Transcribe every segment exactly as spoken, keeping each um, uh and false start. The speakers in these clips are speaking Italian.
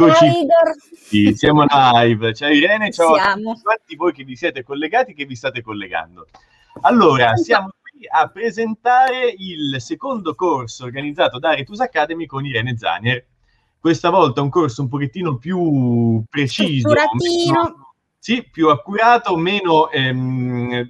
Eccoci, Igor. Sì, siamo live. Ciao Irene, ciao siamo. a tutti voi che vi siete collegati, che vi state collegando. Allora, siamo qui a presentare il secondo corso organizzato da Retus Academy con Irene Zanier. Questa volta un corso un pochettino più preciso, meno, sì, più accurato, meno, ehm,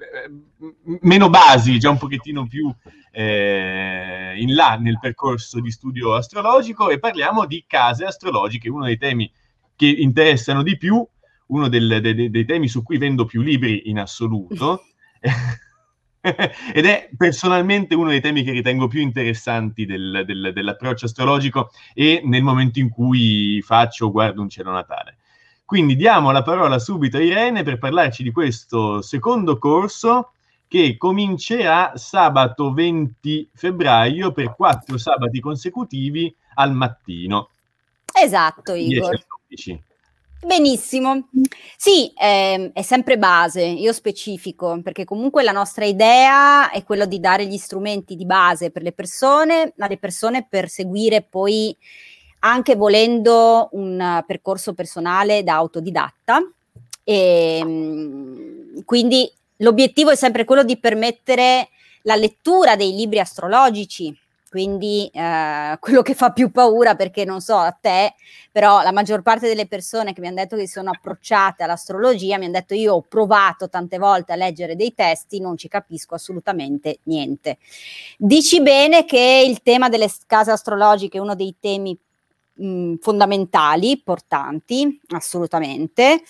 meno basi, già un pochettino più eh, in là nel percorso di studio astrologico, e parliamo di case astrologiche, uno dei temi che interessano di più, uno del, de, de, dei temi su cui vendo più libri in assoluto, ed è personalmente uno dei temi che ritengo più interessanti del, del, dell'approccio astrologico e nel momento in cui faccio o guardo un cielo natale. Quindi diamo la parola subito a Irene per parlarci di questo secondo corso che comincerà sabato venti febbraio per quattro sabati consecutivi al mattino. Esatto, Igor. dieci e undici. Benissimo, sì, eh, è sempre base, io specifico, perché comunque la nostra idea è quella di dare gli strumenti di base per le persone, ma le persone per seguire poi anche volendo un percorso personale da autodidatta, e quindi l'obiettivo è sempre quello di permettere la lettura dei libri astrologici. Quindi eh, quello che fa più paura, perché non so a te, però la maggior parte delle persone che mi hanno detto che si sono approcciate all'astrologia mi hanno detto: io ho provato tante volte a leggere dei testi, non ci capisco assolutamente niente. Dici bene che il tema delle case astrologiche è uno dei temi mh, fondamentali, importanti, assolutamente,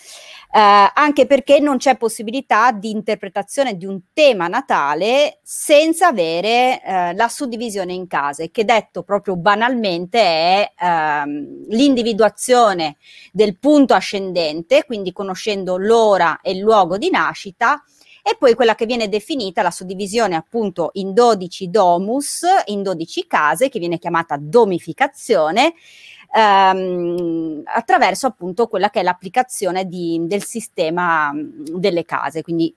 eh, anche perché non c'è possibilità di interpretazione di un tema natale senza avere eh, la suddivisione in case, che detto proprio banalmente è ehm, l'individuazione del punto ascendente, quindi conoscendo l'ora e il luogo di nascita, e poi quella che viene definita la suddivisione appunto in dodici domus, in dodici case, che viene chiamata domificazione, Ehm, attraverso appunto quella che è l'applicazione del sistema delle case. Quindi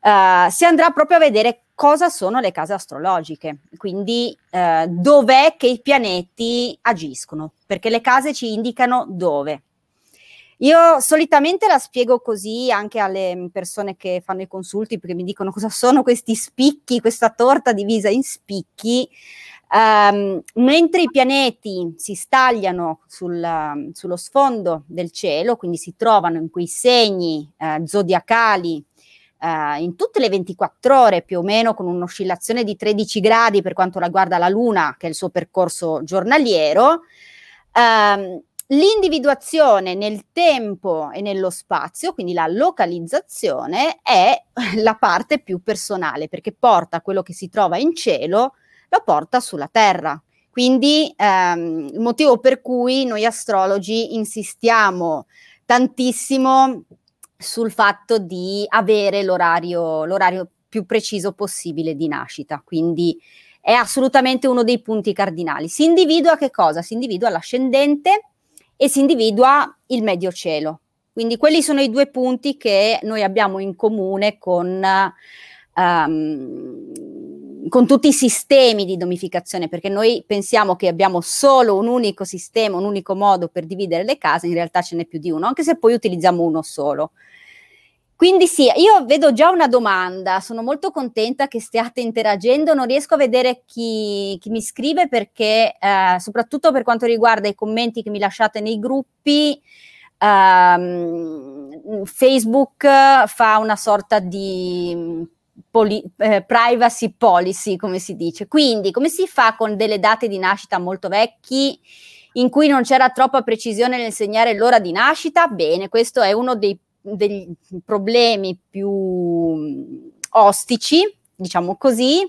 eh, si andrà proprio a vedere cosa sono le case astrologiche, quindi eh, dov'è che i pianeti agiscono, perché le case ci indicano dove. Io solitamente la spiego così anche alle persone che fanno i consulti, perché mi dicono: cosa sono questi spicchi, questa torta divisa in spicchi? Um, mentre i pianeti si stagliano sul, sullo sfondo del cielo, quindi si trovano in quei segni eh, zodiacali eh, in tutte le ventiquattro ore più o meno, con un'oscillazione di tredici gradi per quanto riguarda la Luna, che è il suo percorso giornaliero, ehm, l'individuazione nel tempo e nello spazio, quindi la localizzazione, è la parte più personale, perché porta quello che si trova in cielo, lo porta sulla terra. Quindi ehm, il motivo per cui noi astrologi insistiamo tantissimo sul fatto di avere l'orario l'orario più preciso possibile di nascita, quindi è assolutamente uno dei punti cardinali. Si individua che cosa? Si individua l'ascendente e si individua il medio cielo, quindi quelli sono i due punti che noi abbiamo in comune con ehm, con tutti i sistemi di domificazione, perché noi pensiamo che abbiamo solo un unico sistema, un unico modo per dividere le case, in realtà ce n'è più di uno, anche se poi utilizziamo uno solo. Quindi sì, io vedo già una domanda, sono molto contenta che stiate interagendo, non riesco a vedere chi, chi mi scrive, perché eh, soprattutto per quanto riguarda i commenti che mi lasciate nei gruppi, ehm, Facebook fa una sorta di... Poli, eh, privacy policy, come si dice. Quindi come si fa con delle date di nascita molto vecchi in cui non c'era troppa precisione nel segnare l'ora di nascita? Bene, questo è uno dei, dei problemi più ostici, diciamo così.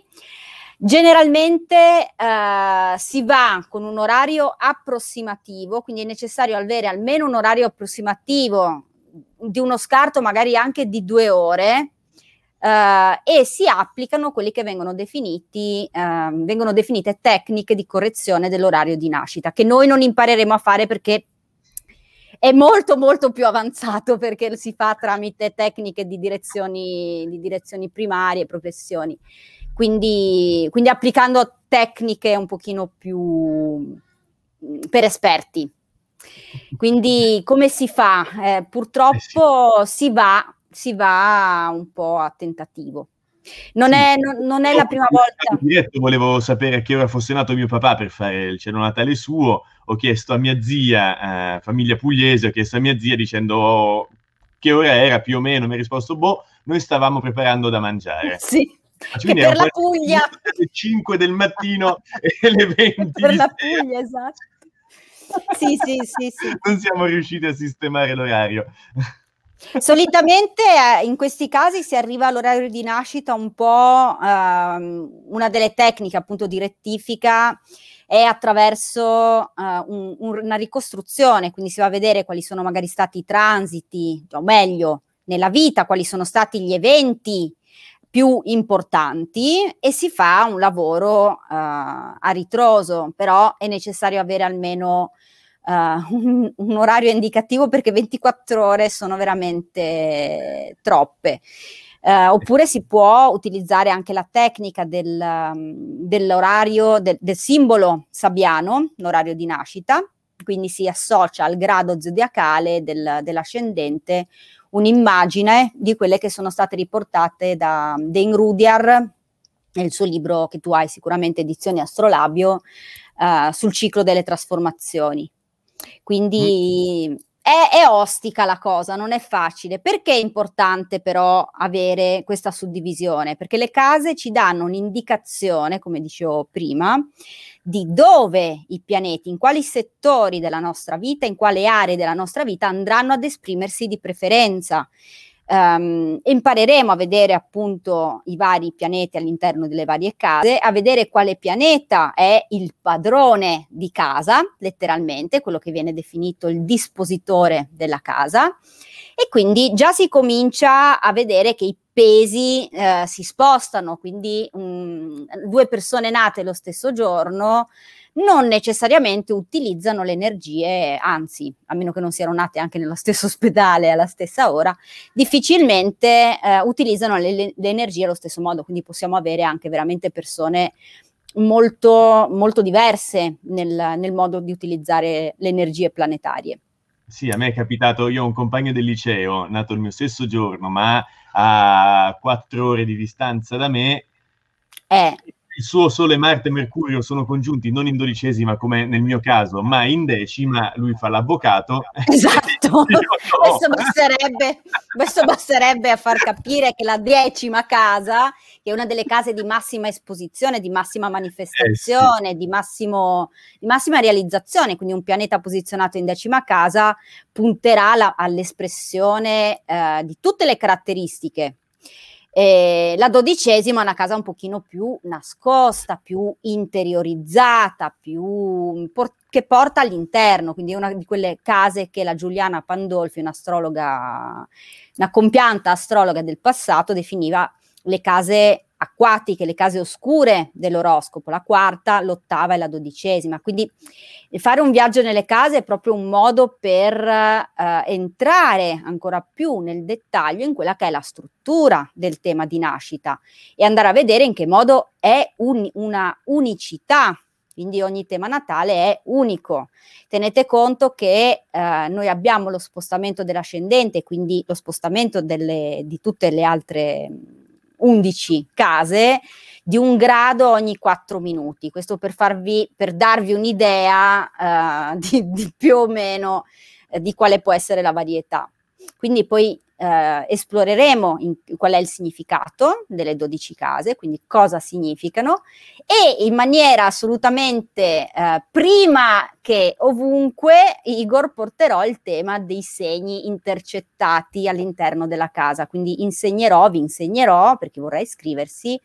Generalmente eh, si va con un orario approssimativo, quindi è necessario avere almeno un orario approssimativo di uno scarto magari anche di due ore, Uh, e si applicano quelli che vengono definiti uh, vengono definite tecniche di correzione dell'orario di nascita, che noi non impareremo a fare perché è molto molto più avanzato, perché si fa tramite tecniche di direzioni, di direzioni primarie, professioni, quindi, quindi applicando tecniche un pochino più per esperti. Quindi come si fa? Eh, purtroppo eh sì. si, va, si va un po' a tentativo. Non, sì. è, non, non è la prima volta. Diretto, volevo sapere a che ora fosse nato mio papà per fare il cenone natale suo. Ho chiesto a mia zia, eh, famiglia pugliese, ho chiesto a mia zia dicendo oh, che ora era più o meno, mi ha risposto boh, noi stavamo preparando da mangiare. Sì. Che per la Puglia alle cinque del mattino e le venti per la Puglia, esatto. Sì, sì, sì, sì. Non siamo riusciti a sistemare l'orario. Solitamente eh, in questi casi si arriva all'orario di nascita un po', ehm, una delle tecniche appunto di rettifica è attraverso eh, un, un, una ricostruzione, quindi si va a vedere quali sono magari stati i transiti, o meglio, nella vita, quali sono stati gli eventi più importanti e si fa un lavoro uh, a ritroso, però è necessario avere almeno uh, un, un orario indicativo perché ventiquattro ore sono veramente troppe. Uh, oppure si può utilizzare anche la tecnica del, um, dell'orario, del, del simbolo sabbiano, l'orario di nascita, quindi si associa al grado zodiacale del, dell'ascendente un'immagine di quelle che sono state riportate da Dane Rudhyar nel suo libro che tu hai sicuramente, Edizioni Astrolabio, uh, sul ciclo delle trasformazioni. Quindi mm. è, è ostica la cosa, non è facile. Perché è importante però avere questa suddivisione? Perché le case ci danno un'indicazione, come dicevo prima, di dove i pianeti, in quali settori della nostra vita, in quale aree della nostra vita andranno ad esprimersi di preferenza. Um, impareremo a vedere appunto i vari pianeti all'interno delle varie case, a vedere quale pianeta è il padrone di casa, letteralmente, quello che viene definito il dispositore della casa, e quindi già si comincia a vedere che i pesi eh, si spostano, quindi mh, due persone nate lo stesso giorno non necessariamente utilizzano le energie, anzi, a meno che non siano nate anche nello stesso ospedale alla stessa ora, difficilmente eh, utilizzano le, le, le energie allo stesso modo, quindi possiamo avere anche veramente persone molto, molto diverse nel, nel modo di utilizzare le energie planetarie. Sì, a me è capitato, io ho un compagno del liceo, nato il mio stesso giorno, ma a quattro ore di distanza da me, eh. il suo Sole, Marte e Mercurio sono congiunti non in dodicesima come nel mio caso, ma in decima, lui fa l'avvocato. Esatto, no. questo, basterebbe, questo basterebbe a far capire che la decima casa, che è una delle case di massima esposizione, di massima manifestazione, eh sì. di, massimo, di massima realizzazione, quindi un pianeta posizionato in decima casa punterà la, all'espressione eh, di tutte le caratteristiche. Eh, la dodicesima è una casa un pochino più nascosta, più interiorizzata, più por- che porta all'interno, quindi è una di quelle case che la Giuliana Pandolfi, un'astrologa, una compianta astrologa del passato, definiva le case acquatiche, le case oscure dell'oroscopo, la quarta, l'ottava e la dodicesima. Quindi fare un viaggio nelle case è proprio un modo per eh, entrare ancora più nel dettaglio in quella che è la struttura del tema di nascita e andare a vedere in che modo è un, una unicità, quindi ogni tema natale è unico. Tenete conto che eh, noi abbiamo lo spostamento dell'ascendente, quindi lo spostamento delle, di tutte le altre undici case di un grado ogni quattro minuti, questo per farvi, per darvi un'idea uh, di, di più o meno uh, di quale può essere la varietà. Quindi poi uh, esploreremo in, qual è il significato delle dodici case, quindi cosa significano, e in maniera assolutamente uh, prima che ovunque Igor porterò il tema dei segni intercettati all'interno della casa, quindi insegnerò, vi insegnerò, per chi vorrà iscriversi,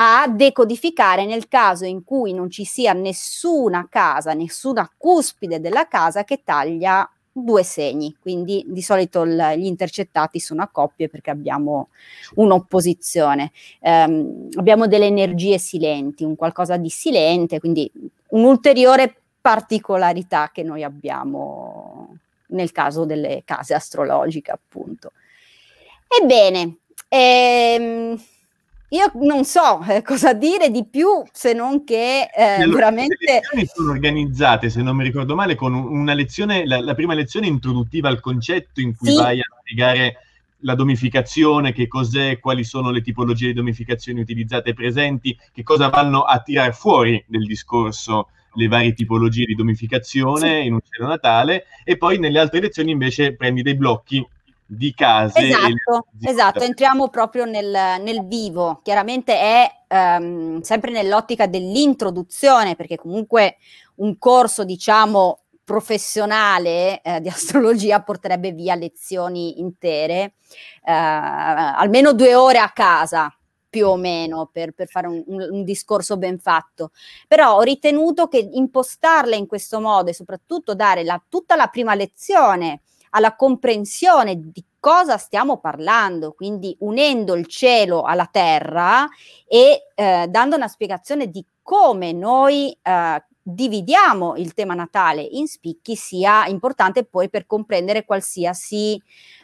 a decodificare nel caso in cui non ci sia nessuna casa, nessuna cuspide della casa che taglia due segni, quindi di solito il, gli intercettati sono a coppie perché abbiamo un'opposizione, um, abbiamo delle energie silenti, un qualcosa di silente, quindi un'ulteriore particolarità che noi abbiamo nel caso delle case astrologiche appunto. Ebbene, ehm, Io non so eh, cosa dire di più, se non che eh, allora, veramente... Le lezioni sono organizzate, se non mi ricordo male, con una lezione, la, la prima lezione introduttiva al concetto in cui sì. vai a spiegare la domificazione, che cos'è, quali sono le tipologie di domificazioni utilizzate e presenti, che cosa vanno a tirare fuori del discorso le varie tipologie di domificazione sì. in un cielo natale, e poi nelle altre lezioni invece prendi dei blocchi di case. Esatto, esatto, entriamo proprio nel, nel vivo. Chiaramente è um, sempre nell'ottica dell'introduzione, perché comunque un corso, diciamo, professionale eh, di astrologia porterebbe via lezioni intere, eh, almeno due ore a casa, più o meno, per, per fare un, un discorso ben fatto. Però ho ritenuto che impostarla in questo modo e soprattutto dare la, tutta la prima lezione alla comprensione di cosa stiamo parlando, quindi unendo il cielo alla terra e eh, dando una spiegazione di come noi eh, dividiamo il tema natale in spicchi, sia importante poi per comprendere qualsiasi eh,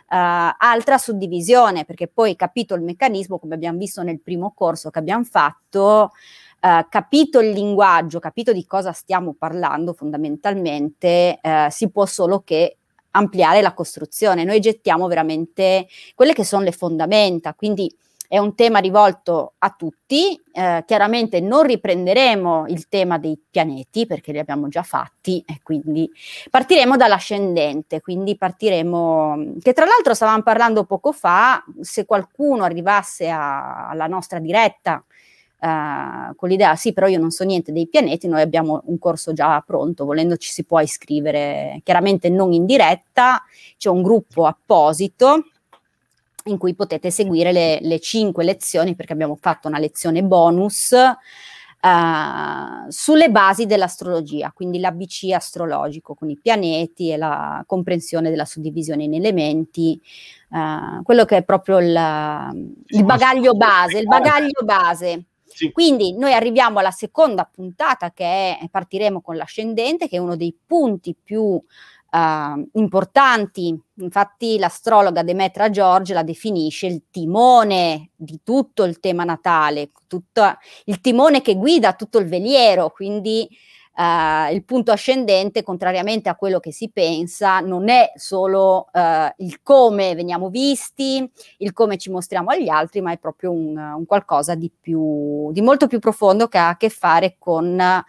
altra suddivisione, perché poi, capito il meccanismo, come abbiamo visto nel primo corso che abbiamo fatto, Uh, capito il linguaggio, capito di cosa stiamo parlando fondamentalmente, uh, si può solo che ampliare la costruzione. Noi gettiamo veramente quelle che sono le fondamenta, quindi è un tema rivolto a tutti. Uh, chiaramente non riprenderemo il tema dei pianeti, perché li abbiamo già fatti, e quindi partiremo dall'ascendente, quindi partiremo, che tra l'altro stavamo parlando poco fa, se qualcuno arrivasse a, alla nostra diretta Uh, con l'idea, sì, però io non so niente dei pianeti, noi abbiamo un corso già pronto, volendo ci si può iscrivere, chiaramente non in diretta, c'è un gruppo apposito in cui potete seguire le, le cinque lezioni, perché abbiamo fatto una lezione bonus uh, sulle basi dell'astrologia, quindi l'A B C astrologico con i pianeti e la comprensione della suddivisione in elementi, uh, quello che è proprio il, il bagaglio base, il bagaglio base. Sì. Quindi noi arriviamo alla seconda puntata, che è, partiremo con l'ascendente, che è uno dei punti più uh, importanti. Infatti l'astrologa Demetra George la definisce il timone di tutto il tema natale, tutto, il timone che guida tutto il veliero, quindi uh, il punto ascendente, contrariamente a quello che si pensa, non è solo uh, il come veniamo visti, il come ci mostriamo agli altri, ma è proprio un, un qualcosa di più, di molto più profondo, che ha a che fare con uh,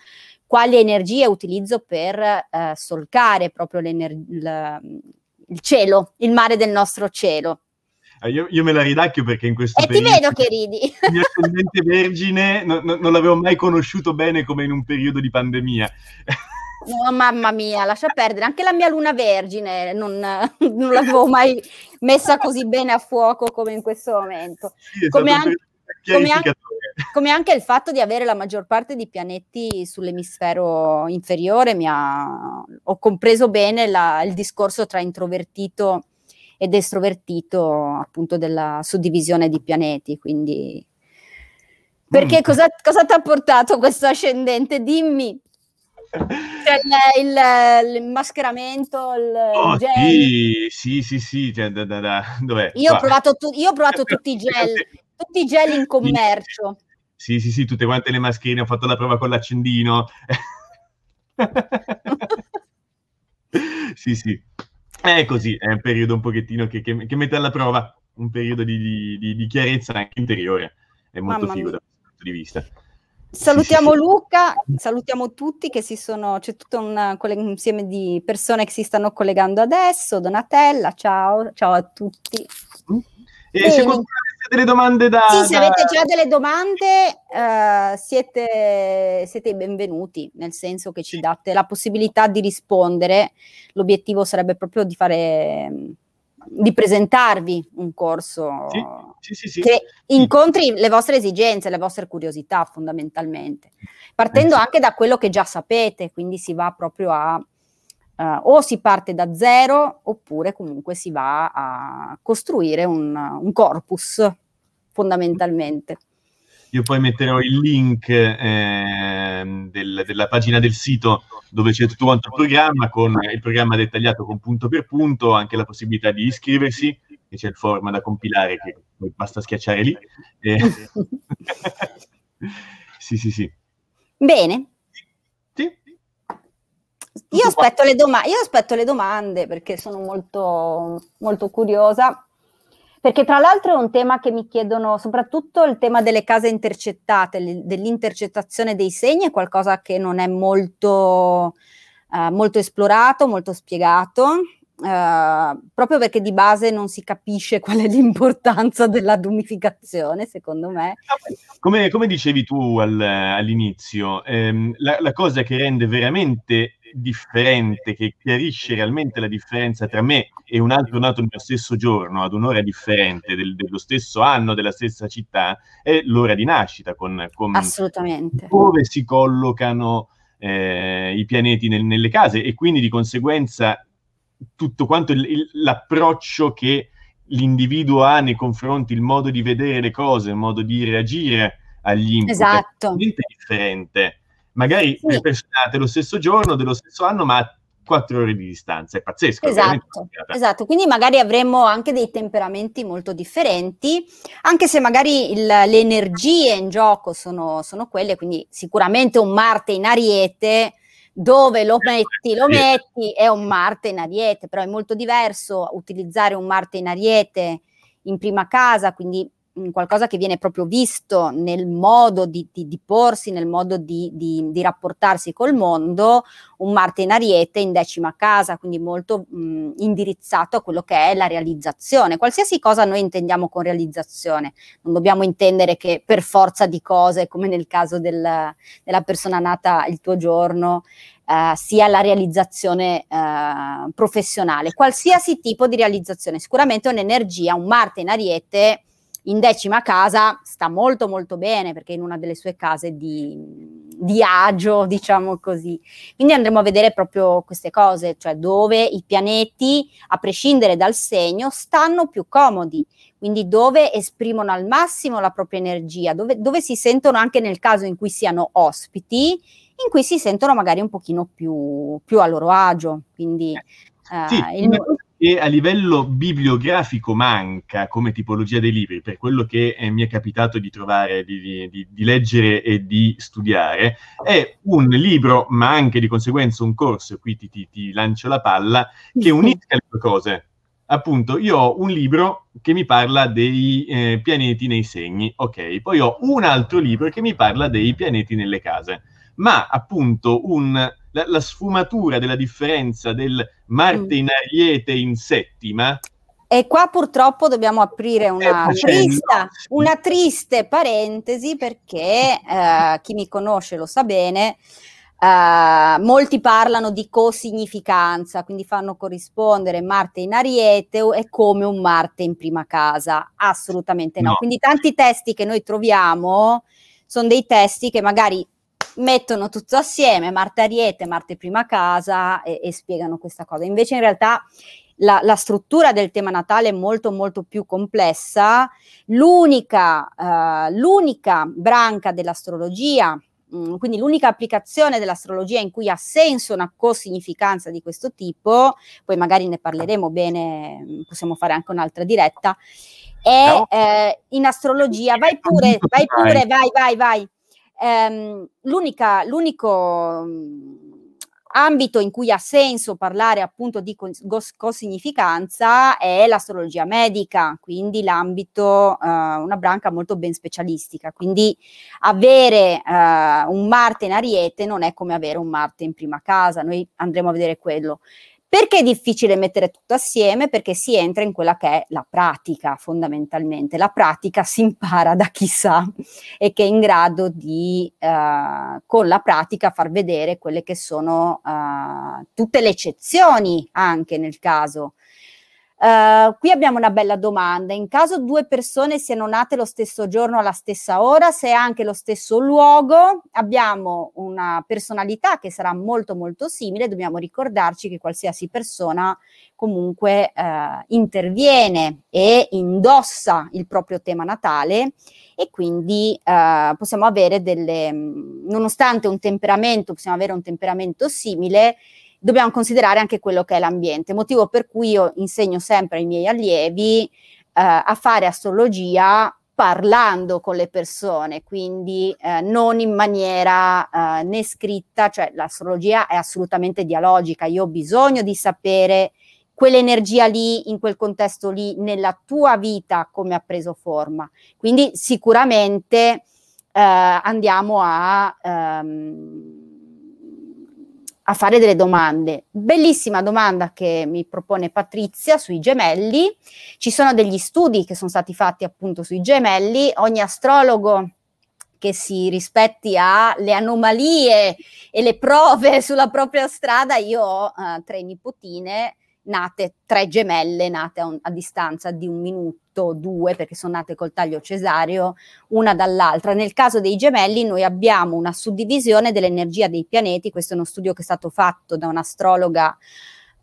quali energie utilizzo per uh, solcare proprio il, il cielo, il mare del nostro cielo. Io, io me la ridacchio, perché in questo e periodo... ti vedo che ridi! Il mio ascendente vergine no, no, non l'avevo mai conosciuto bene come in un periodo di pandemia. No, mamma mia, lascia perdere. Anche la mia luna vergine non, non l'avevo mai messa così bene a fuoco come in questo momento. Sì, come, anche, come, anche, come anche il fatto di avere la maggior parte di pianeti sull'emisfero inferiore. Mi ha, ho compreso bene la, il discorso tra introvertito ed estrovertito, appunto, della suddivisione di pianeti, quindi perché mm. cosa, cosa ti ha portato questo ascendente? Dimmi. Cioè, il, il, il mascheramento, il oh, gel. Sì, sì, sì, cioè, da, da, da. Dov'è? Io, ho provato tu, io ho provato tutti i gel, tutti i gel in commercio. Sì, sì, sì, tutte quante le mascherine, ho fatto la prova con l'accendino. Sì, sì. È così, è un periodo un pochettino che, che, che mette alla prova, un periodo di, di, di chiarezza anche interiore, è molto figo da questo punto di vista. Salutiamo sì, Luca, sì. salutiamo tutti che si sono, c'è tutto un, un insieme di persone che si stanno collegando adesso. Donatella, ciao, ciao a tutti. E Bene. se qualcuno avete delle domande da... Sì, da... se avete già delle domande uh, siete, siete benvenuti, nel senso che ci date la possibilità di rispondere. L'obiettivo sarebbe proprio di fare, di presentarvi un corso sì, sì, sì, sì. che incontri le vostre esigenze, le vostre curiosità fondamentalmente, partendo anche da quello che già sapete, quindi si va proprio a, uh, o si parte da zero, oppure comunque si va a costruire un, un corpus fondamentalmente. Io poi metterò il link eh, del, della pagina del sito dove c'è tutto quanto il programma, con il programma dettagliato con punto per punto, anche la possibilità di iscriversi, che c'è il form da compilare, che basta schiacciare lì. Eh. sì, sì, sì. Bene. Sì. Io aspetto, le doma- io aspetto le domande perché sono molto, molto curiosa, perché tra l'altro è un tema che mi chiedono, soprattutto il tema delle case intercettate, dell'intercettazione dei segni è qualcosa che non è molto, eh, molto esplorato, molto spiegato, eh, proprio perché di base non si capisce qual è l'importanza della domificazione, secondo me. Come, come dicevi tu al, all'inizio, ehm, la, la cosa che rende veramente differente, che chiarisce realmente la differenza tra me e un altro nato nello stesso giorno, ad un'ora differente, del, dello stesso anno, della stessa città, è l'ora di nascita, con, con assolutamente dove si collocano eh, i pianeti nel, nelle case, e quindi di conseguenza tutto quanto il, il, l'approccio che l'individuo ha nei confronti, il modo di vedere le cose, il modo di reagire agli input, esatto, è totalmente differente. Magari sì, personate lo stesso giorno, dello stesso anno, ma a quattro ore di distanza, è pazzesco. Esatto, esatto, quindi magari avremo anche dei temperamenti molto differenti, anche se magari il, le energie in gioco sono, sono quelle, quindi sicuramente un Marte in Ariete, dove lo metti, lo metti, è un Marte in Ariete, però è molto diverso utilizzare un Marte in Ariete in prima casa, quindi qualcosa che viene proprio visto nel modo di, di, di porsi, nel modo di, di, di rapportarsi col mondo, un Marte in Ariete in decima casa, quindi molto mh, indirizzato a quello che è la realizzazione, qualsiasi cosa noi intendiamo con realizzazione, non dobbiamo intendere che per forza di cose, come nel caso del, della persona nata il tuo giorno, eh, sia la realizzazione eh, professionale, qualsiasi tipo di realizzazione, sicuramente un'energia, un Marte in Ariete in decima casa sta molto molto bene, perché in una delle sue case di, di agio, diciamo così. Quindi andremo a vedere proprio queste cose, cioè dove i pianeti, a prescindere dal segno, stanno più comodi, quindi dove esprimono al massimo la propria energia, dove, dove si sentono, anche nel caso in cui siano ospiti, in cui si sentono magari un pochino più, più a loro agio. Quindi eh, sì, il mio... E a livello bibliografico manca come tipologia dei libri, per quello che eh, mi è capitato di trovare, di, di, di leggere e di studiare, è un libro, ma anche di conseguenza un corso, e qui ti, ti, ti lancio la palla, che unisca le due cose. Appunto, io ho un libro che mi parla dei eh, pianeti nei segni, ok, poi ho un altro libro che mi parla dei pianeti nelle case, ma appunto un... La, la sfumatura della differenza del Marte in Ariete in settima. E qua purtroppo dobbiamo aprire una, trista, una triste parentesi, perché eh, chi mi conosce lo sa bene, eh, molti parlano di cosignificanza, quindi fanno corrispondere Marte in Ariete è come un Marte in prima casa, assolutamente no. no. Quindi tanti testi che noi troviamo sono dei testi che magari mettono tutto assieme, Marte Ariete, Marte prima casa, e, e spiegano questa cosa. Invece in realtà la, la struttura del tema natale è molto molto più complessa. L'unica, eh, l'unica branca dell'astrologia, mh, quindi l'unica applicazione dell'astrologia in cui ha senso una cosignificanza di questo tipo, poi magari ne parleremo bene, possiamo fare anche un'altra diretta, è no. eh, in astrologia, vai pure, vai pure, vai, vai, vai. Um, l'unica, l'unico um, ambito in cui ha senso parlare appunto di cosignificanza è l'astrologia medica, quindi l'ambito, uh, una branca molto ben specialistica, quindi avere uh, un Marte in Ariete non è come avere un Marte in prima casa, noi andremo a vedere quello. Perché è difficile mettere tutto assieme? Perché si entra in quella che è la pratica, fondamentalmente. La pratica si impara da chi sa e che è in grado di, eh, con la pratica, far vedere quelle che sono eh, tutte le eccezioni, anche nel caso. Eh, qui abbiamo una bella domanda. In caso due persone siano nate lo stesso giorno alla stessa ora, se anche lo stesso luogo, abbiamo una personalità che sarà molto molto simile, dobbiamo ricordarci che qualsiasi persona comunque eh, interviene e indossa il proprio tema natale, e quindi eh, possiamo avere delle, nonostante un temperamento, possiamo avere un temperamento simile, dobbiamo considerare anche quello che è l'ambiente, motivo per cui io insegno sempre ai miei allievi eh, a fare astrologia parlando con le persone, quindi eh, non in maniera eh, né scritta, cioè l'astrologia è assolutamente dialogica, io ho bisogno di sapere quell'energia lì, in quel contesto lì, nella tua vita come ha preso forma. Quindi sicuramente eh, andiamo a, ehm, a fare delle domande. Bellissima domanda che mi propone Patrizia sui gemelli. Ci sono degli studi che sono stati fatti appunto sui gemelli, ogni astrologo che si rispetti alle anomalie e le prove sulla propria strada, io ho eh, tre nipotine, nate tre gemelle, nate a, un, a distanza di un minuto, due, perché sono nate col taglio cesareo, una dall'altra. Nel caso dei gemelli noi abbiamo una suddivisione dell'energia dei pianeti, questo è uno studio che è stato fatto da un'astrologa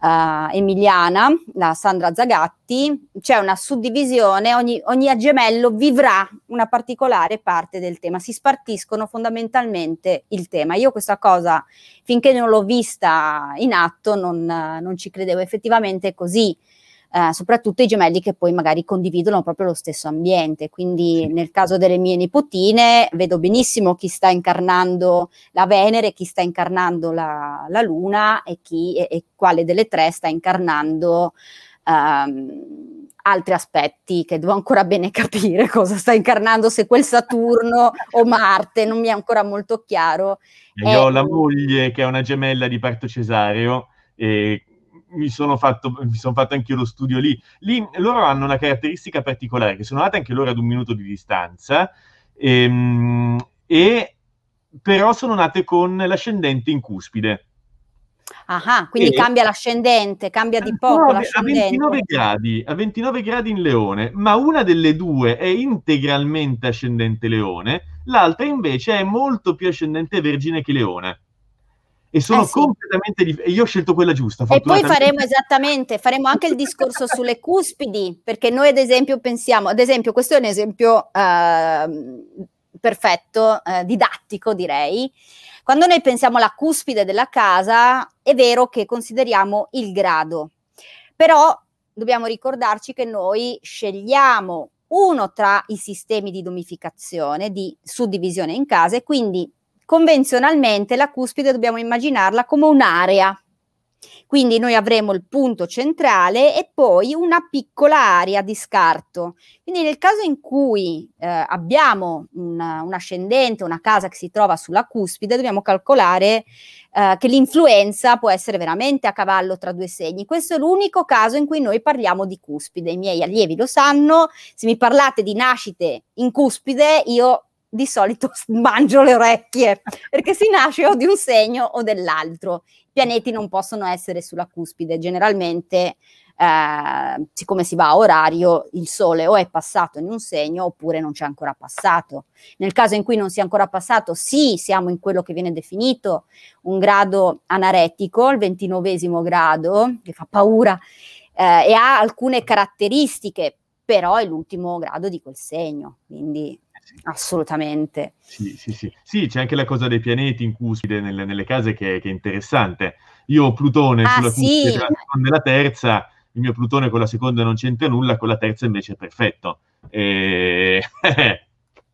uh, emiliana, la Sandra Zagatti, c'è una suddivisione, ogni, ogni gemello vivrà una particolare parte del tema, si spartiscono fondamentalmente il tema. Io questa cosa, finché non l'ho vista in atto, non, non ci credevo, effettivamente è così, eh, soprattutto i gemelli che poi magari condividono proprio lo stesso ambiente, quindi nel caso delle mie nipotine vedo benissimo chi sta incarnando la Venere, chi sta incarnando la, la Luna e, chi, e, e quale delle tre sta incarnando Um, altri aspetti che devo ancora bene capire cosa sta incarnando, se quel Saturno o Marte, non mi è ancora molto chiaro. Io è... ho la moglie che è una gemella di parto cesareo e mi sono fatto, mi sono fatto anche io lo studio lì. Lì loro hanno una caratteristica particolare, che sono nate anche loro ad un minuto di distanza e, e però sono nate con l'ascendente in cuspide. Ah, quindi e cambia l'ascendente, cambia di poco a l'ascendente. ventinove gradi, a ventinove gradi in Leone, ma una delle due è integralmente ascendente Leone, l'altra invece è molto più ascendente Vergine che Leone. E sono eh sì. completamente dif- io ho scelto quella giusta. E poi faremo esattamente, faremo anche il discorso sulle cuspidi, perché noi ad esempio pensiamo, ad esempio questo è un esempio uh, perfetto, uh, didattico direi. Quando noi pensiamo alla cuspide della casa, è vero che consideriamo il grado, però dobbiamo ricordarci che noi scegliamo uno tra i sistemi di domificazione, di suddivisione in casa, e quindi convenzionalmente la cuspide dobbiamo immaginarla come un'area. Quindi noi avremo il punto centrale e poi una piccola area di scarto. Quindi nel caso in cui eh, abbiamo una, un ascendente, una casa che si trova sulla cuspide, dobbiamo calcolare eh, che l'influenza può essere veramente a cavallo tra due segni. Questo è l'unico caso in cui noi parliamo di cuspide. I miei allievi lo sanno, se mi parlate di nascite in cuspide, io di solito mangio le orecchie, perché si nasce o di un segno o dell'altro. I pianeti non possono essere sulla cuspide, generalmente eh, siccome si va a orario, il Sole o è passato in un segno oppure non c'è ancora passato. Nel caso in cui non sia ancora passato, sì, siamo in quello che viene definito un grado anaretico, il ventinovesimo grado, che fa paura eh, e ha alcune caratteristiche, però è l'ultimo grado di quel segno, quindi... Sì. Assolutamente. Sì, sì, sì. Sì, c'è anche la cosa dei pianeti in cuspide nelle, nelle case che, che è interessante. Io ho Plutone ah, sulla sì. cuspide, la seconda e la terza, il mio Plutone con la seconda non c'entra nulla, con la terza invece è perfetto. E...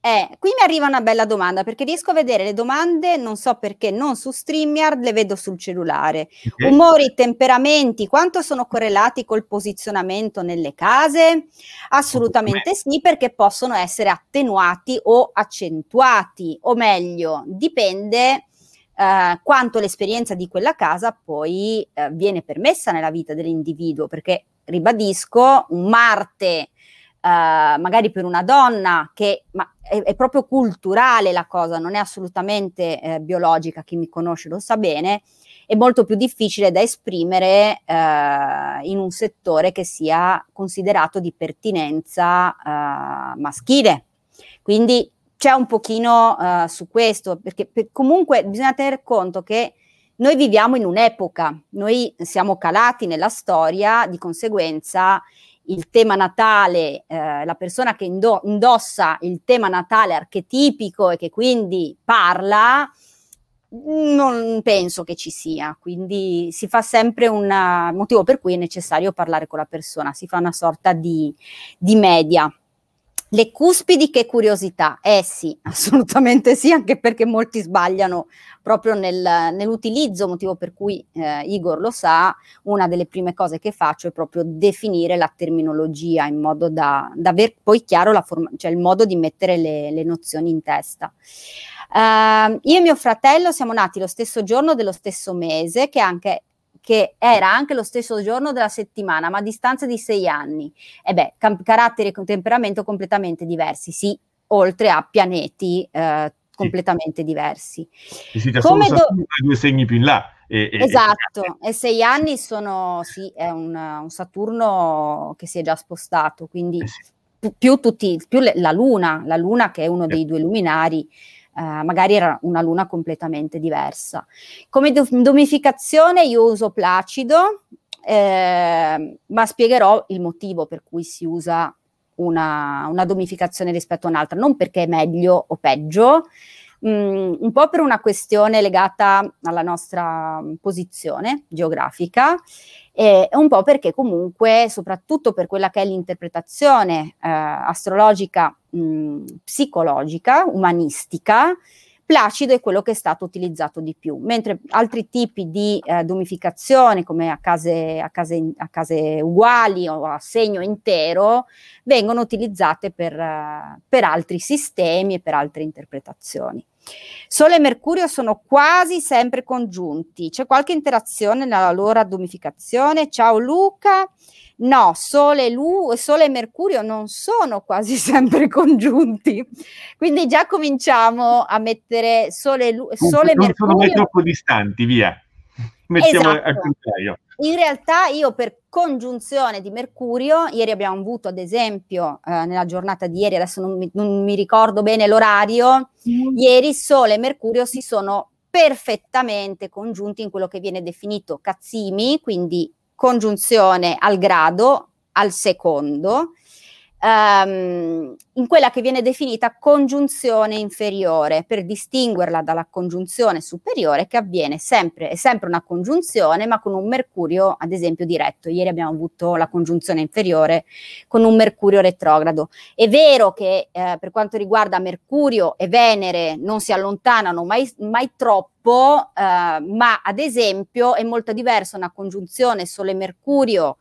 eh, qui mi arriva una bella domanda, perché riesco a vedere le domande, non so perché, non su StreamYard, le vedo sul cellulare. Okay. Umori, temperamenti, quanto sono correlati col posizionamento nelle case? Assolutamente sì, perché possono essere attenuati o accentuati, o meglio, dipende eh, quanto l'esperienza di quella casa poi eh, viene permessa nella vita dell'individuo, perché, ribadisco, un Marte... Uh, magari per una donna che ma è, è proprio culturale la cosa, non è assolutamente eh, biologica, chi mi conosce lo sa bene, è molto più difficile da esprimere eh, in un settore che sia considerato di pertinenza eh, maschile, quindi c'è un pochino eh, su questo, perché per, comunque bisogna tener conto che noi viviamo in un'epoca, noi siamo calati nella storia, di conseguenza il tema natale, eh, la persona che indo- indossa il tema natale archetipico e che quindi parla, non penso che ci sia, quindi si fa sempre un motivo per cui è necessario parlare con la persona, si fa una sorta di, di media. Le cuspidi, che curiosità, eh sì, assolutamente sì, anche perché molti sbagliano proprio nel, nell'utilizzo, motivo per cui eh, Igor lo sa, una delle prime cose che faccio è proprio definire la terminologia in modo da, da aver poi chiaro la forma, cioè il modo di mettere le, le nozioni in testa. Uh, io e mio fratello siamo nati lo stesso giorno dello stesso mese, che anche... che era anche lo stesso giorno della settimana, ma a distanza di sei anni. E beh, caratteri e temperamento completamente diversi, sì, oltre a pianeti eh, completamente sì. diversi. E siete solo do... due segni più in là. E, e, esatto, e... e sei anni sono, sì, è un, un Saturno che si è già spostato, quindi eh sì. più, tutti, più le, la Luna, la Luna che è uno sì. dei due luminari, Uh, magari era una luna completamente diversa. Come do- domificazione io uso Placido, eh, ma spiegherò il motivo per cui si usa una, una domificazione rispetto a un'altra, non perché è meglio o peggio, mh, un po' per una questione legata alla nostra posizione geografica e un po' perché comunque, soprattutto per quella che è l'interpretazione eh, astrologica, mh, psicologica, umanistica, Placido è quello che è stato utilizzato di più, mentre altri tipi di eh, domificazione, come a case, a, case, a case uguali o a segno intero, vengono utilizzate per, uh, per altri sistemi e per altre interpretazioni. Sole e Mercurio sono quasi sempre congiunti, c'è qualche interazione nella loro domificazione? Ciao Luca, no, Sole e, Lu- Sole e Mercurio non sono quasi sempre congiunti, quindi già cominciamo a mettere Sole e Lu- Sole non Mercurio. Sono mai troppo distanti, via, mettiamo esatto. al contrario. In realtà io per congiunzione di Mercurio, ieri abbiamo avuto ad esempio eh, nella giornata di ieri, adesso non mi, non mi ricordo bene l'orario, mm. ieri Sole e Mercurio si sono perfettamente congiunti in quello che viene definito cazzimi, quindi congiunzione al grado, al secondo, ehm, in quella che viene definita congiunzione inferiore, per distinguerla dalla congiunzione superiore che avviene sempre, è sempre una congiunzione ma con un Mercurio ad esempio diretto. Ieri abbiamo avuto la congiunzione inferiore con un Mercurio retrogrado. È vero che eh, per quanto riguarda Mercurio e Venere non si allontanano mai, mai troppo, Uh, ma ad esempio è molto diversa una congiunzione Sole Mercurio uh,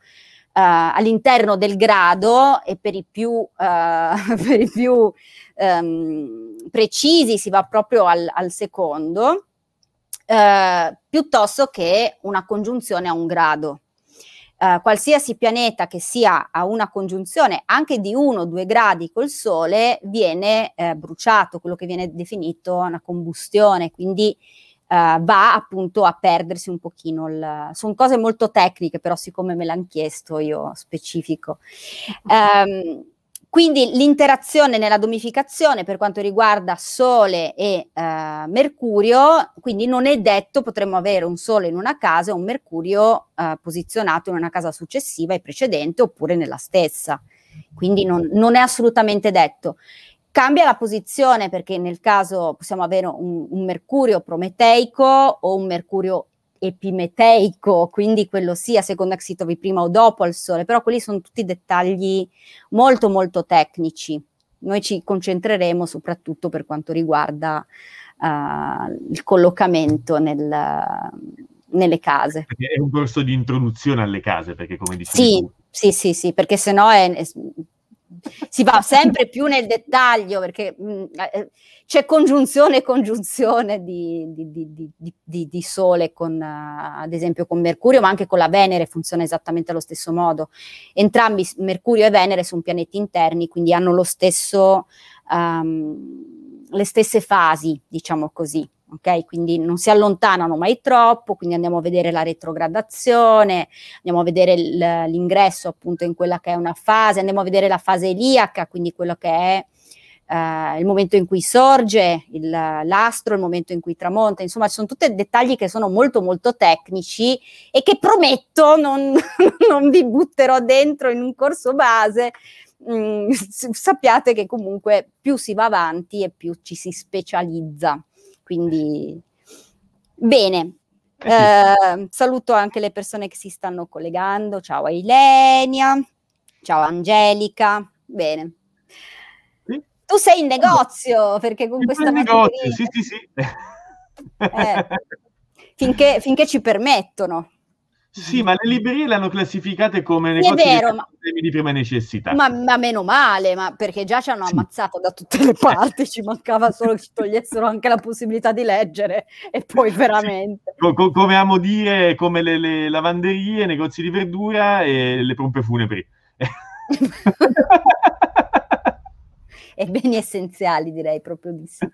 all'interno del grado, e per i più, uh, per i più um, precisi si va proprio al, al secondo, uh, piuttosto che una congiunzione a un grado. Uh, qualsiasi pianeta che sia a una congiunzione anche di uno o due gradi col Sole viene eh, bruciato, quello che viene definito una combustione, quindi Uh, va appunto a perdersi un pochino il... sono cose molto tecniche, però siccome me l'hanno chiesto io specifico. Um, quindi l'interazione nella domificazione per quanto riguarda Sole e uh, Mercurio, quindi non è detto, potremmo avere un Sole in una casa e un Mercurio uh, posizionato in una casa successiva e precedente oppure nella stessa, quindi non, non è assolutamente detto. Cambia la posizione, perché nel caso possiamo avere un, un Mercurio prometeico o un Mercurio epimeteico, quindi quello sia secondo che si trovi prima o dopo al Sole, però quelli sono tutti dettagli molto molto tecnici. Noi ci concentreremo soprattutto per quanto riguarda uh, il collocamento nel, nelle case. È un corso di introduzione alle case, perché come dicevi sì, tu... sì, sì, sì, perché sennò è... è si va sempre più nel dettaglio, perché mh, c'è congiunzione e congiunzione di, di, di, di, di, di Sole con uh, ad esempio con Mercurio, ma anche con la Venere funziona esattamente allo stesso modo. Entrambi, Mercurio e Venere, sono pianeti interni, quindi hanno lo stesso, um, le stesse fasi, diciamo così. Ok, quindi non si allontanano mai troppo, quindi andiamo a vedere la retrogradazione, andiamo a vedere l- l'ingresso appunto in quella che è una fase, andiamo a vedere la fase eliaca, quindi quello che è eh, il momento in cui sorge il, l'astro, il momento in cui tramonta, insomma ci sono tutti dettagli che sono molto molto tecnici e che prometto non, non vi butterò dentro in un corso base. Mm, sappiate che comunque più si va avanti e più ci si specializza. Quindi Bene, eh, saluto anche le persone che si stanno collegando. Ciao a Ilenia, ciao Angelica. Bene. Sì. Tu sei in negozio, perché con sì, questa materia... Sì, sì, sì. Eh, finché, finché ci permettono. Sì, ma le librerie le hanno classificate come negozi vero, di, ma, di prima necessità. Ma, ma meno male, ma perché già ci hanno ammazzato da tutte le parti, ci mancava solo che ci togliessero anche la possibilità di leggere, e poi veramente. Sì, co- come amo dire, come le, le lavanderie, negozi di verdura e le pompe funebri. E beni essenziali, direi proprio di sì.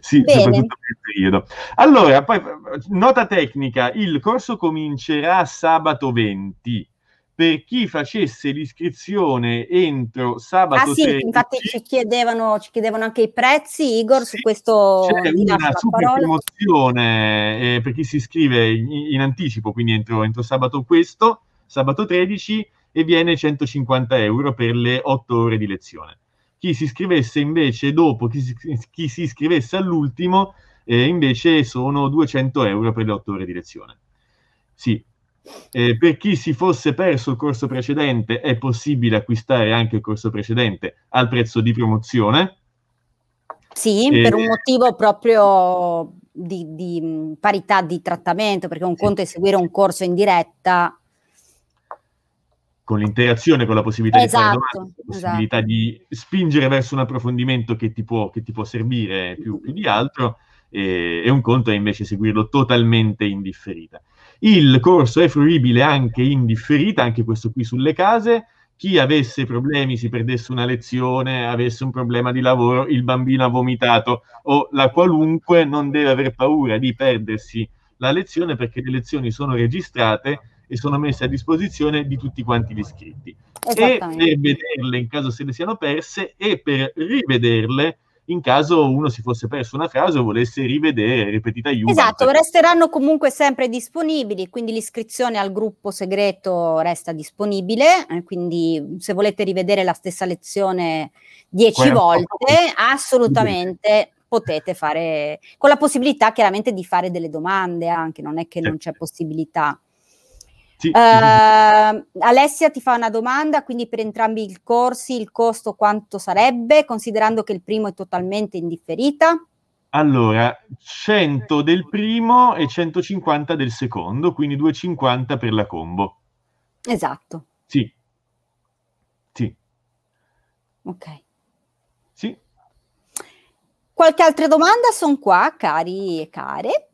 Sì, bene. Soprattutto per il periodo. Allora, poi, nota tecnica, il corso comincerà sabato venti. Per chi facesse l'iscrizione entro sabato ah, sì, sedici... infatti ci chiedevano, ci chiedevano anche i prezzi, Igor, sì, su questo... C'è una super parola. promozione eh, per chi si iscrive in, in anticipo, quindi entro, entro sabato questo, sabato tredici, e viene centocinquanta euro per le otto ore di lezione. Chi si iscrivesse invece dopo, chi si, chi si iscrivesse all'ultimo, eh, invece sono duecento euro per le otto ore di lezione. Sì. Eh, per chi si fosse perso il corso precedente, è possibile acquistare anche il corso precedente al prezzo di promozione. Sì, eh, per un motivo proprio di, di parità di trattamento, perché un conto è seguire un corso in diretta... con l'interazione, con la possibilità esatto, di fare domande, la possibilità esatto. di spingere verso un approfondimento che ti può, che ti può servire più, più di altro, e, e un conto è invece seguirlo totalmente in differita. Il corso è fruibile anche in differita, anche questo qui sulle case. Chi avesse problemi, si perdesse una lezione, avesse un problema di lavoro, il bambino ha vomitato o la qualunque, non deve aver paura di perdersi la lezione, perché le lezioni sono registrate e sono messe a disposizione di tutti quanti gli iscritti. E per vederle in caso se le siano perse, e per rivederle in caso uno si fosse perso una frase o volesse rivedere ripetita iuba. Esatto, resteranno comunque sempre disponibili, quindi l'iscrizione al gruppo segreto resta disponibile, eh, quindi se volete rivedere la stessa lezione dieci volte, assolutamente... potete fare, con la possibilità chiaramente di fare delle domande anche, non è che non c'è possibilità. Sì. Uh, Alessia ti fa una domanda, quindi per entrambi i corsi il costo quanto sarebbe, considerando che il primo è totalmente in differita? Allora, cento del primo e centocinquanta del secondo, quindi duecentocinquanta per la combo. Esatto. Sì. Sì. Ok. Sì. Qualche altra domanda? Sono qua, cari e care.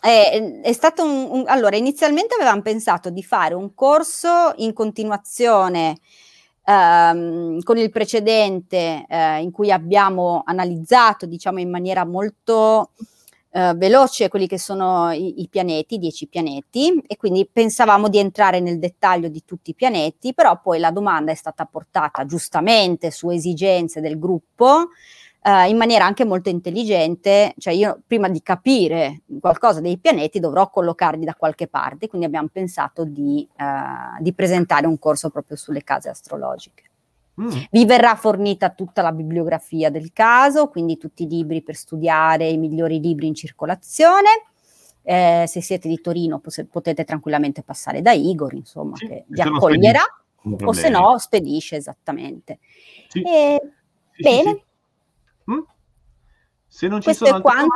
È, è stato un, un, allora, inizialmente avevamo pensato di fare un corso in continuazione ehm, con il precedente, eh, in cui abbiamo analizzato, diciamo, in maniera molto eh, veloce quelli che sono i, i pianeti, dieci pianeti, e quindi pensavamo di entrare nel dettaglio di tutti i pianeti, però poi la domanda è stata portata giustamente su esigenze del gruppo, Uh, in maniera anche molto intelligente, cioè io prima di capire qualcosa dei pianeti dovrò collocarli da qualche parte, quindi abbiamo pensato di, uh, di presentare un corso proprio sulle case astrologiche. Mm. Vi verrà fornita tutta la bibliografia del caso, quindi tutti i libri per studiare, i migliori libri in circolazione. Eh, se siete di Torino potete tranquillamente passare da Igor, insomma, sì, che vi accoglierà, o se no spedisce, esattamente. Sì. E, sì, bene. Sì, sì. Se non ci questo sono è quanto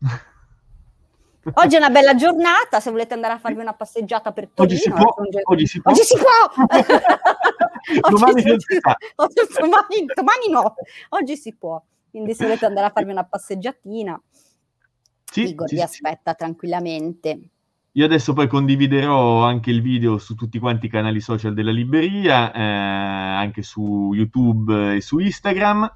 domande... Oggi è una bella giornata, se volete andare a farvi una passeggiata per Torino, oggi si può, oggi si può, oggi si può. Domani, oggi si... oggi, domani, domani no, oggi si può, quindi se volete andare a farvi una passeggiatina, sì, Igor sì, vi aspetta sì. tranquillamente. Io adesso poi condividerò anche il video su tutti quanti i canali social della libreria, eh, anche su YouTube e su Instagram,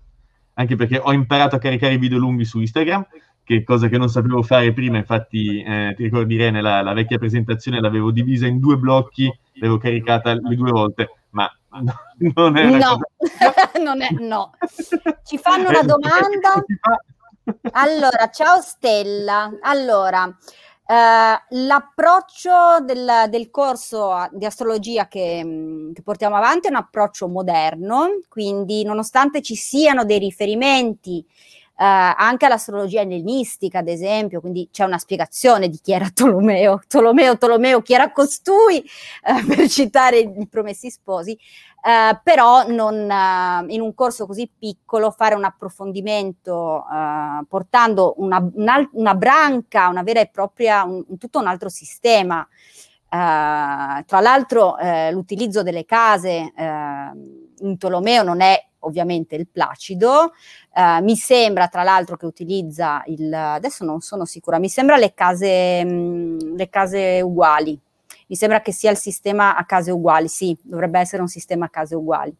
anche perché ho imparato a caricare i video lunghi su Instagram, che cosa che non sapevo fare prima. Infatti eh, ti ricordi Irene, la, la vecchia presentazione l'avevo divisa in due blocchi, l'avevo caricata le due volte, ma no, non è no, non è, no. Ci fanno una domanda. Allora, ciao Stella. Allora, eh, l'approccio del, del corso di astrologia che, che portiamo avanti è un approccio moderno, quindi nonostante ci siano dei riferimenti eh, anche all'astrologia ellenistica, ad esempio, quindi c'è una spiegazione di chi era Tolomeo, Tolomeo, Tolomeo, chi era costui, eh, per citare i Promessi Sposi, eh, però non, eh, in un corso così piccolo fare un approfondimento eh, portando una, una, una branca, una vera e propria, un, tutto un altro sistema. Uh, tra l'altro eh, l'utilizzo delle case eh, in Tolomeo non è ovviamente il Placido, uh, mi sembra tra l'altro che utilizza il, adesso non sono sicura, mi sembra le case, mh, le case uguali, mi sembra che sia il sistema a case uguali, sì, dovrebbe essere un sistema a case uguali.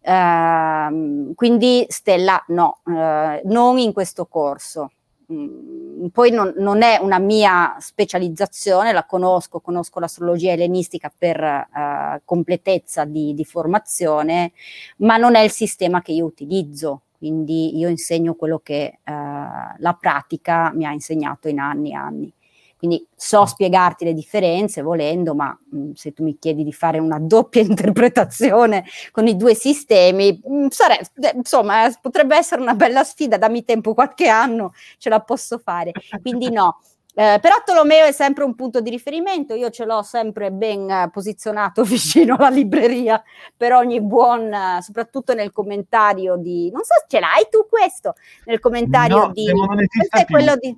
Uh, quindi Stella no, uh, non in questo corso. Poi non, non è una mia specializzazione, la conosco, conosco l'astrologia ellenistica per eh, completezza di, di formazione, ma non è il sistema che io utilizzo, quindi io insegno quello che eh, la pratica mi ha insegnato in anni e anni. Quindi so spiegarti le differenze volendo, ma mh, se tu mi chiedi di fare una doppia interpretazione con i due sistemi, mh, sare- insomma, eh, potrebbe essere una bella sfida, dammi tempo qualche anno, ce la posso fare. Quindi no, eh, però Tolomeo è sempre un punto di riferimento, io ce l'ho sempre ben posizionato vicino alla libreria, per ogni buon, soprattutto nel commentario di, non so se ce l'hai tu questo, nel commentario no, di, questo è quello di...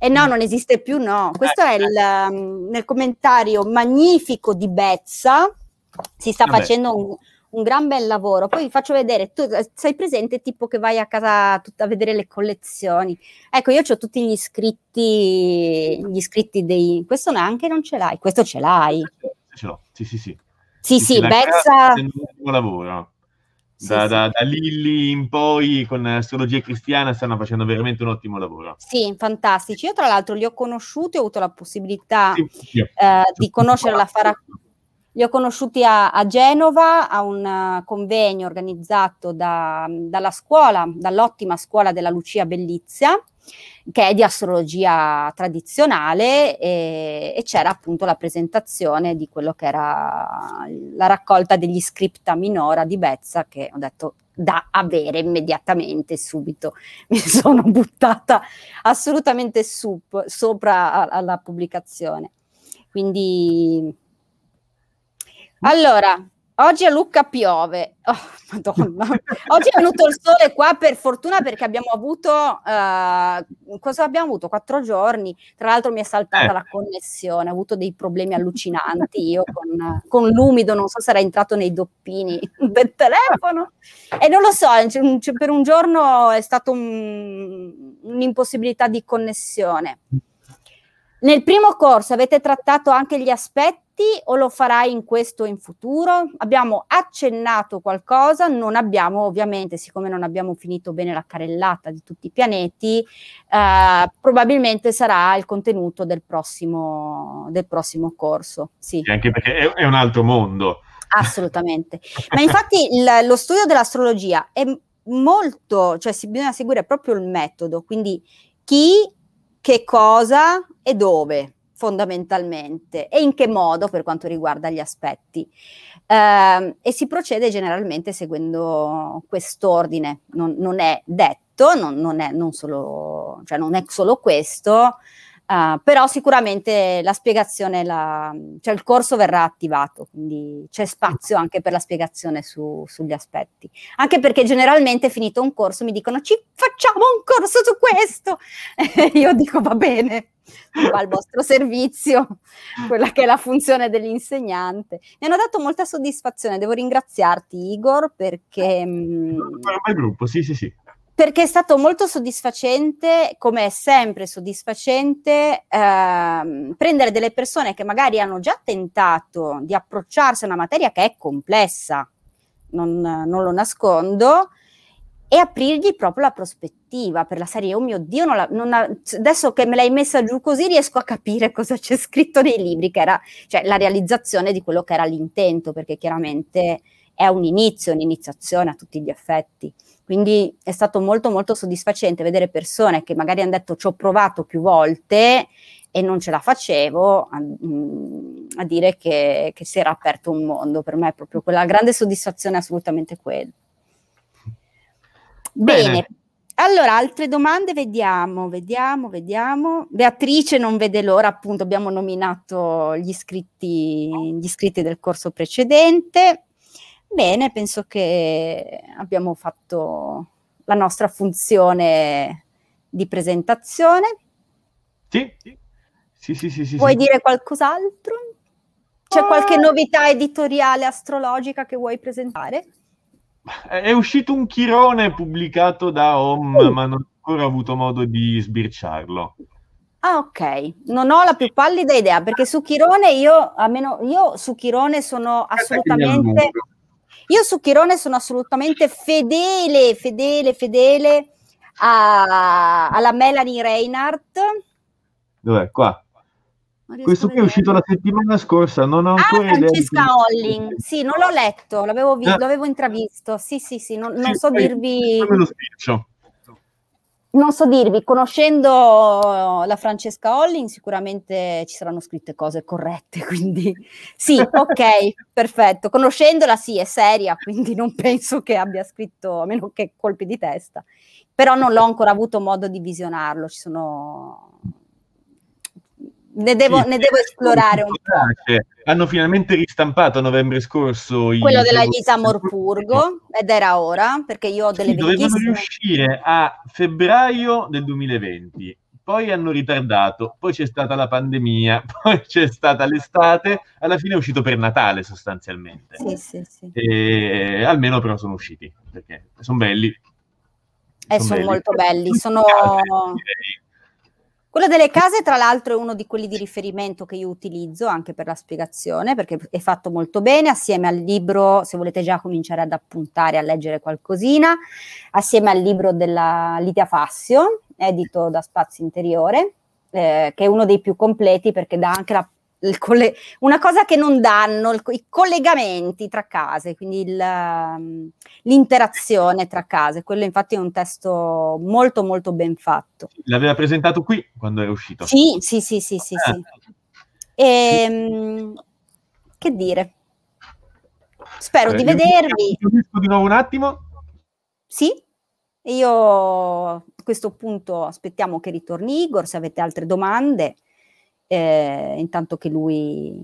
Eh no, non esiste più, no. Questo è il, um, nel commentario magnifico di Bezza, si sta Vabbè. facendo un, un gran bel lavoro. Poi vi faccio vedere, tu sei presente tipo che vai a casa tut- a vedere le collezioni? Ecco, io ho tutti gli iscritti, gli iscritti dei... Questo neanche non ce l'hai, questo ce l'hai. Ce l'ho, sì sì sì. Sì sì, sì Bezza... È un buon lavoro. Da, sì, da, sì. da Lilli in poi con Astrologia Cristiana stanno facendo veramente un ottimo lavoro. Sì, fantastici. Io tra l'altro li ho conosciuti, ho avuto la possibilità sì, sì. Eh, di conoscere la Faracca. Li ho conosciuti a, a Genova, a un convegno organizzato da, dalla scuola, dall'ottima scuola della Lucia Bellizia, che è di astrologia tradizionale, e, e c'era appunto la presentazione di quello che era la raccolta degli scripta minora di Bezza, che ho detto da avere immediatamente, subito mi sono buttata assolutamente su, sopra alla pubblicazione. Quindi allora, oggi a Lucca piove, oh, madonna, oggi è venuto il sole qua per fortuna, perché abbiamo avuto, uh, cosa abbiamo avuto? Quattro giorni, tra l'altro mi è saltata eh. la connessione, ho avuto dei problemi allucinanti io con, con l'umido, non so se era entrato nei doppini del telefono, e non lo so, per un giorno è stata un, un'impossibilità di connessione. Nel primo corso avete trattato anche gli aspetti, o lo farai in questo in futuro? Abbiamo accennato qualcosa, non abbiamo ovviamente, siccome non abbiamo finito bene la carellata di tutti i pianeti, eh, probabilmente sarà il contenuto del prossimo, del prossimo corso. Sì. E anche perché è, è un altro mondo. Assolutamente. Ma infatti il, lo studio dell'astrologia è molto, cioè si, bisogna seguire proprio il metodo, quindi chi, che cosa e dove, fondamentalmente, e in che modo per quanto riguarda gli aspetti, eh, e si procede generalmente seguendo quest'ordine, non, non è detto, non, non, è, non, solo, cioè non è solo questo, eh, però sicuramente la spiegazione, la, cioè il corso verrà attivato, quindi c'è spazio anche per la spiegazione su, sugli aspetti, anche perché generalmente finito un corso mi dicono ci facciamo un corso su questo, e io dico va bene, al vostro servizio, quella che è la funzione dell'insegnante. Mi hanno dato molta soddisfazione, devo ringraziarti Igor perché per il gruppo, sì, sì, sì. Perché è stato molto soddisfacente, come è sempre soddisfacente, ehm, prendere delle persone che magari hanno già tentato di approcciarsi a una materia che è complessa, non, non lo nascondo, e aprirgli proprio la prospettiva per la serie, oh mio Dio, non la, non la, adesso che me l'hai messa giù così riesco a capire cosa c'è scritto nei libri, che era cioè la realizzazione di quello che era l'intento, perché chiaramente è un inizio, un'iniziazione a tutti gli effetti. Quindi è stato molto molto soddisfacente vedere persone che magari hanno detto ci ho provato più volte e non ce la facevo, a, a dire che, che si era aperto un mondo. Per me è proprio quella grande soddisfazione, assolutamente quella. Bene, Bene. Allora, altre domande? Vediamo, vediamo, vediamo. Beatrice non vede l'ora, appunto, abbiamo nominato gli iscritti, gli iscritti del corso precedente. Bene, penso che abbiamo fatto la nostra funzione di presentazione. Sì, sì, sì, sì. sì vuoi sì. dire qualcos'altro? C'è qualche novità editoriale astrologica che vuoi presentare? È uscito un chirone pubblicato da Home, uh. ma non ho ancora avuto modo di sbirciarlo. Ah, ok. Non ho la più pallida idea, perché su chirone io, almeno io su chirone sono assolutamente... Io su chirone sono assolutamente fedele, fedele, fedele a, alla Melanie Reinhardt. Dov'è? Qua. Questo qui è uscito la settimana scorsa, non ho ancora... Ah, Francesca Holling, sì, non l'ho letto, l'avevo vi- l'avevo intravisto, sì, sì, sì, non, non sì, so dirvi... Me lo spiccio. Non so dirvi, conoscendo la Francesca Holling sicuramente ci saranno scritte cose corrette, quindi sì, ok, perfetto, conoscendola sì, è seria, quindi non penso che abbia scritto, a meno che colpi di testa, però non l'ho ancora avuto modo di visionarlo, ci sono... Ne devo, sì, ne devo esplorare un po'. Hanno finalmente ristampato a novembre scorso il... quello della Lisa Morpurgo, ed era ora, perché io ho delle sì, vecchissime... Dovevano riuscire a febbraio del duemilaventi, poi hanno ritardato, poi c'è stata la pandemia, poi c'è stata l'estate, alla fine è uscito per Natale sostanzialmente. Sì, sì, sì. E almeno però sono usciti, perché sono belli. Eh, sono molto belli, sono... Quello delle case, tra l'altro, è uno di quelli di riferimento che io utilizzo anche per la spiegazione, perché è fatto molto bene, assieme al libro, se volete già cominciare ad appuntare, a leggere qualcosina, assieme al libro della Lidia Fassio, edito da Spazio Interiore, eh, che è uno dei più completi perché dà anche la, il coll- una cosa che non danno, il, i collegamenti tra case, quindi il, l'interazione tra case. Quello infatti è un testo molto molto ben fatto. L'aveva presentato qui quando era uscito? Sì, sì, sì, sì, sì, ah. sì. E, sì. Che dire? Spero eh, di vedervi. Di nuovo un attimo? Sì. Io a questo punto aspettiamo che ritorni Igor, se avete altre domande. Eh, intanto che lui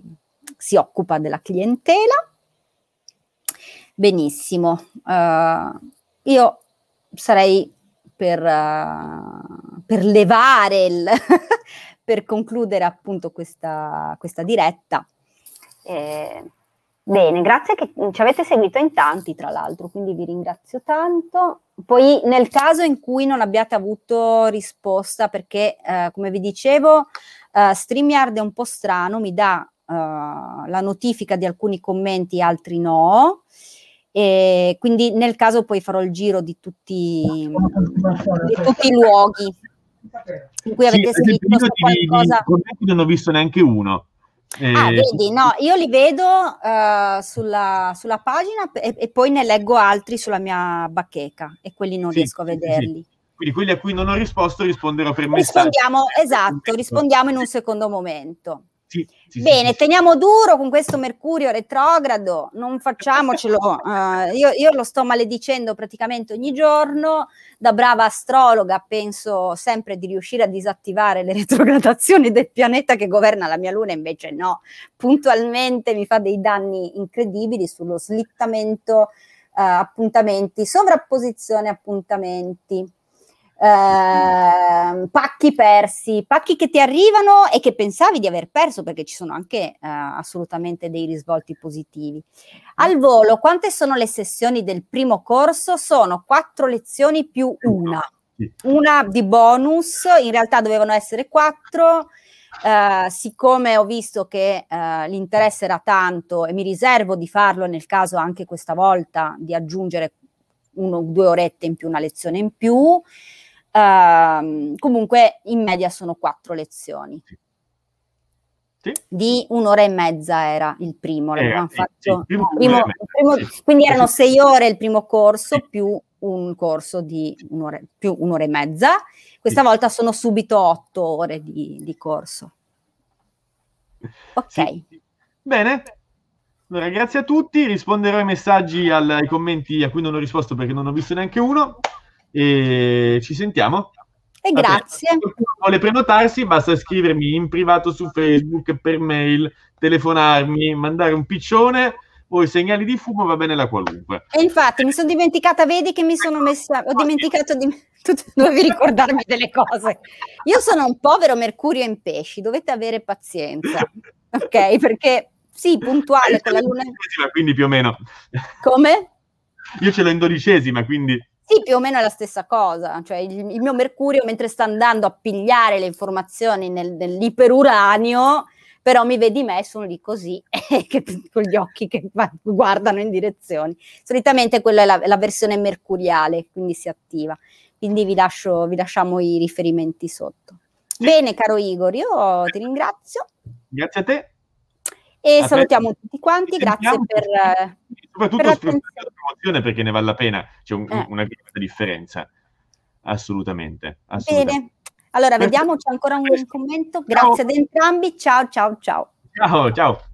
si occupa della clientela, benissimo, uh, io sarei per, uh, per levare il per concludere appunto questa, questa diretta. Eh, bene, grazie che ci avete seguito in tanti, tra l'altro, quindi vi ringrazio tanto. Poi nel caso in cui non abbiate avuto risposta, perché eh, come vi dicevo Uh, StreamYard è un po' strano, mi dà uh, la notifica di alcuni commenti, altri no, e quindi nel caso poi farò il giro di tutti, di tutti i luoghi in cui avete sì, scritto qualcosa. Di, di, non ho visto neanche uno. Eh, ah, vedi, no, io li vedo uh, sulla, sulla pagina e, e poi ne leggo altri sulla mia bacheca e quelli non sì, riesco a vederli. Sì, sì. Quindi quelli a cui non ho risposto risponderò per messaggio. Rispondiamo, esatto, rispondiamo in un secondo momento. Sì, sì, Bene, sì, teniamo sì. duro con questo Mercurio retrogrado, non facciamocelo. uh, io, io lo sto maledicendo praticamente ogni giorno. Da brava astrologa penso sempre di riuscire a disattivare le retrogradazioni del pianeta che governa la mia luna, invece no. Puntualmente mi fa dei danni incredibili sullo slittamento, uh, appuntamenti, sovrapposizione appuntamenti. Uh, pacchi persi, pacchi che ti arrivano e che pensavi di aver perso, perché ci sono anche uh, assolutamente dei risvolti positivi. Al volo, quante sono le sessioni del primo corso? Sono quattro lezioni più una, una di bonus, in realtà dovevano essere quattro. Uh, siccome ho visto che uh, l'interesse era tanto e mi riservo di farlo nel caso anche questa volta di aggiungere uno, due orette in più, una lezione in più. Uh, comunque in media sono quattro lezioni sì. Sì. di un'ora e mezza era il primo, l'abbiamo eh, fatto il primo, primo, primo, primo, quindi erano sei ore il primo corso sì. più un corso di un'ora, più un'ora e mezza questa sì. volta sono subito otto ore di, di corso. Ok, sì. bene. Allora, grazie a tutti, risponderò ai messaggi, al, ai commenti a cui non ho risposto perché non ho visto neanche uno. e ci sentiamo. E vabbè, grazie. Se qualcuno vuole prenotarsi, basta scrivermi in privato su Facebook, per mail, telefonarmi, mandare un piccione o i segnali di fumo, va bene la qualunque. E infatti mi sono dimenticata, vedi che mi sono messa, ho dimenticato di, tu dovevi ricordarmi delle cose. Io sono un povero mercurio in pesci, dovete avere pazienza, ok? Perché sì, puntuale con la luna. Quindi più o meno. Come? Io ce l'ho in dodicesima, quindi. Sì, più o meno è la stessa cosa, cioè il, il mio mercurio mentre sta andando a pigliare le informazioni nel, nell'iperuranio, però mi vedi me, sono lì così, eh, che, con gli occhi che guardano in direzioni. Solitamente quella è la, la versione mercuriale, quindi si attiva. Quindi vi, lascio, vi lasciamo i riferimenti sotto. Sì. Bene, caro Igor, io ti ringrazio. Grazie a te. E a salutiamo te. Tutti quanti, grazie per... Soprattutto sfruttare la promozione, perché ne vale la pena, c'è un, eh. una grande differenza, assolutamente, assolutamente. Bene, allora vediamo, c'è ancora un, un commento, grazie ad entrambi, ciao ciao ciao. Ciao ciao.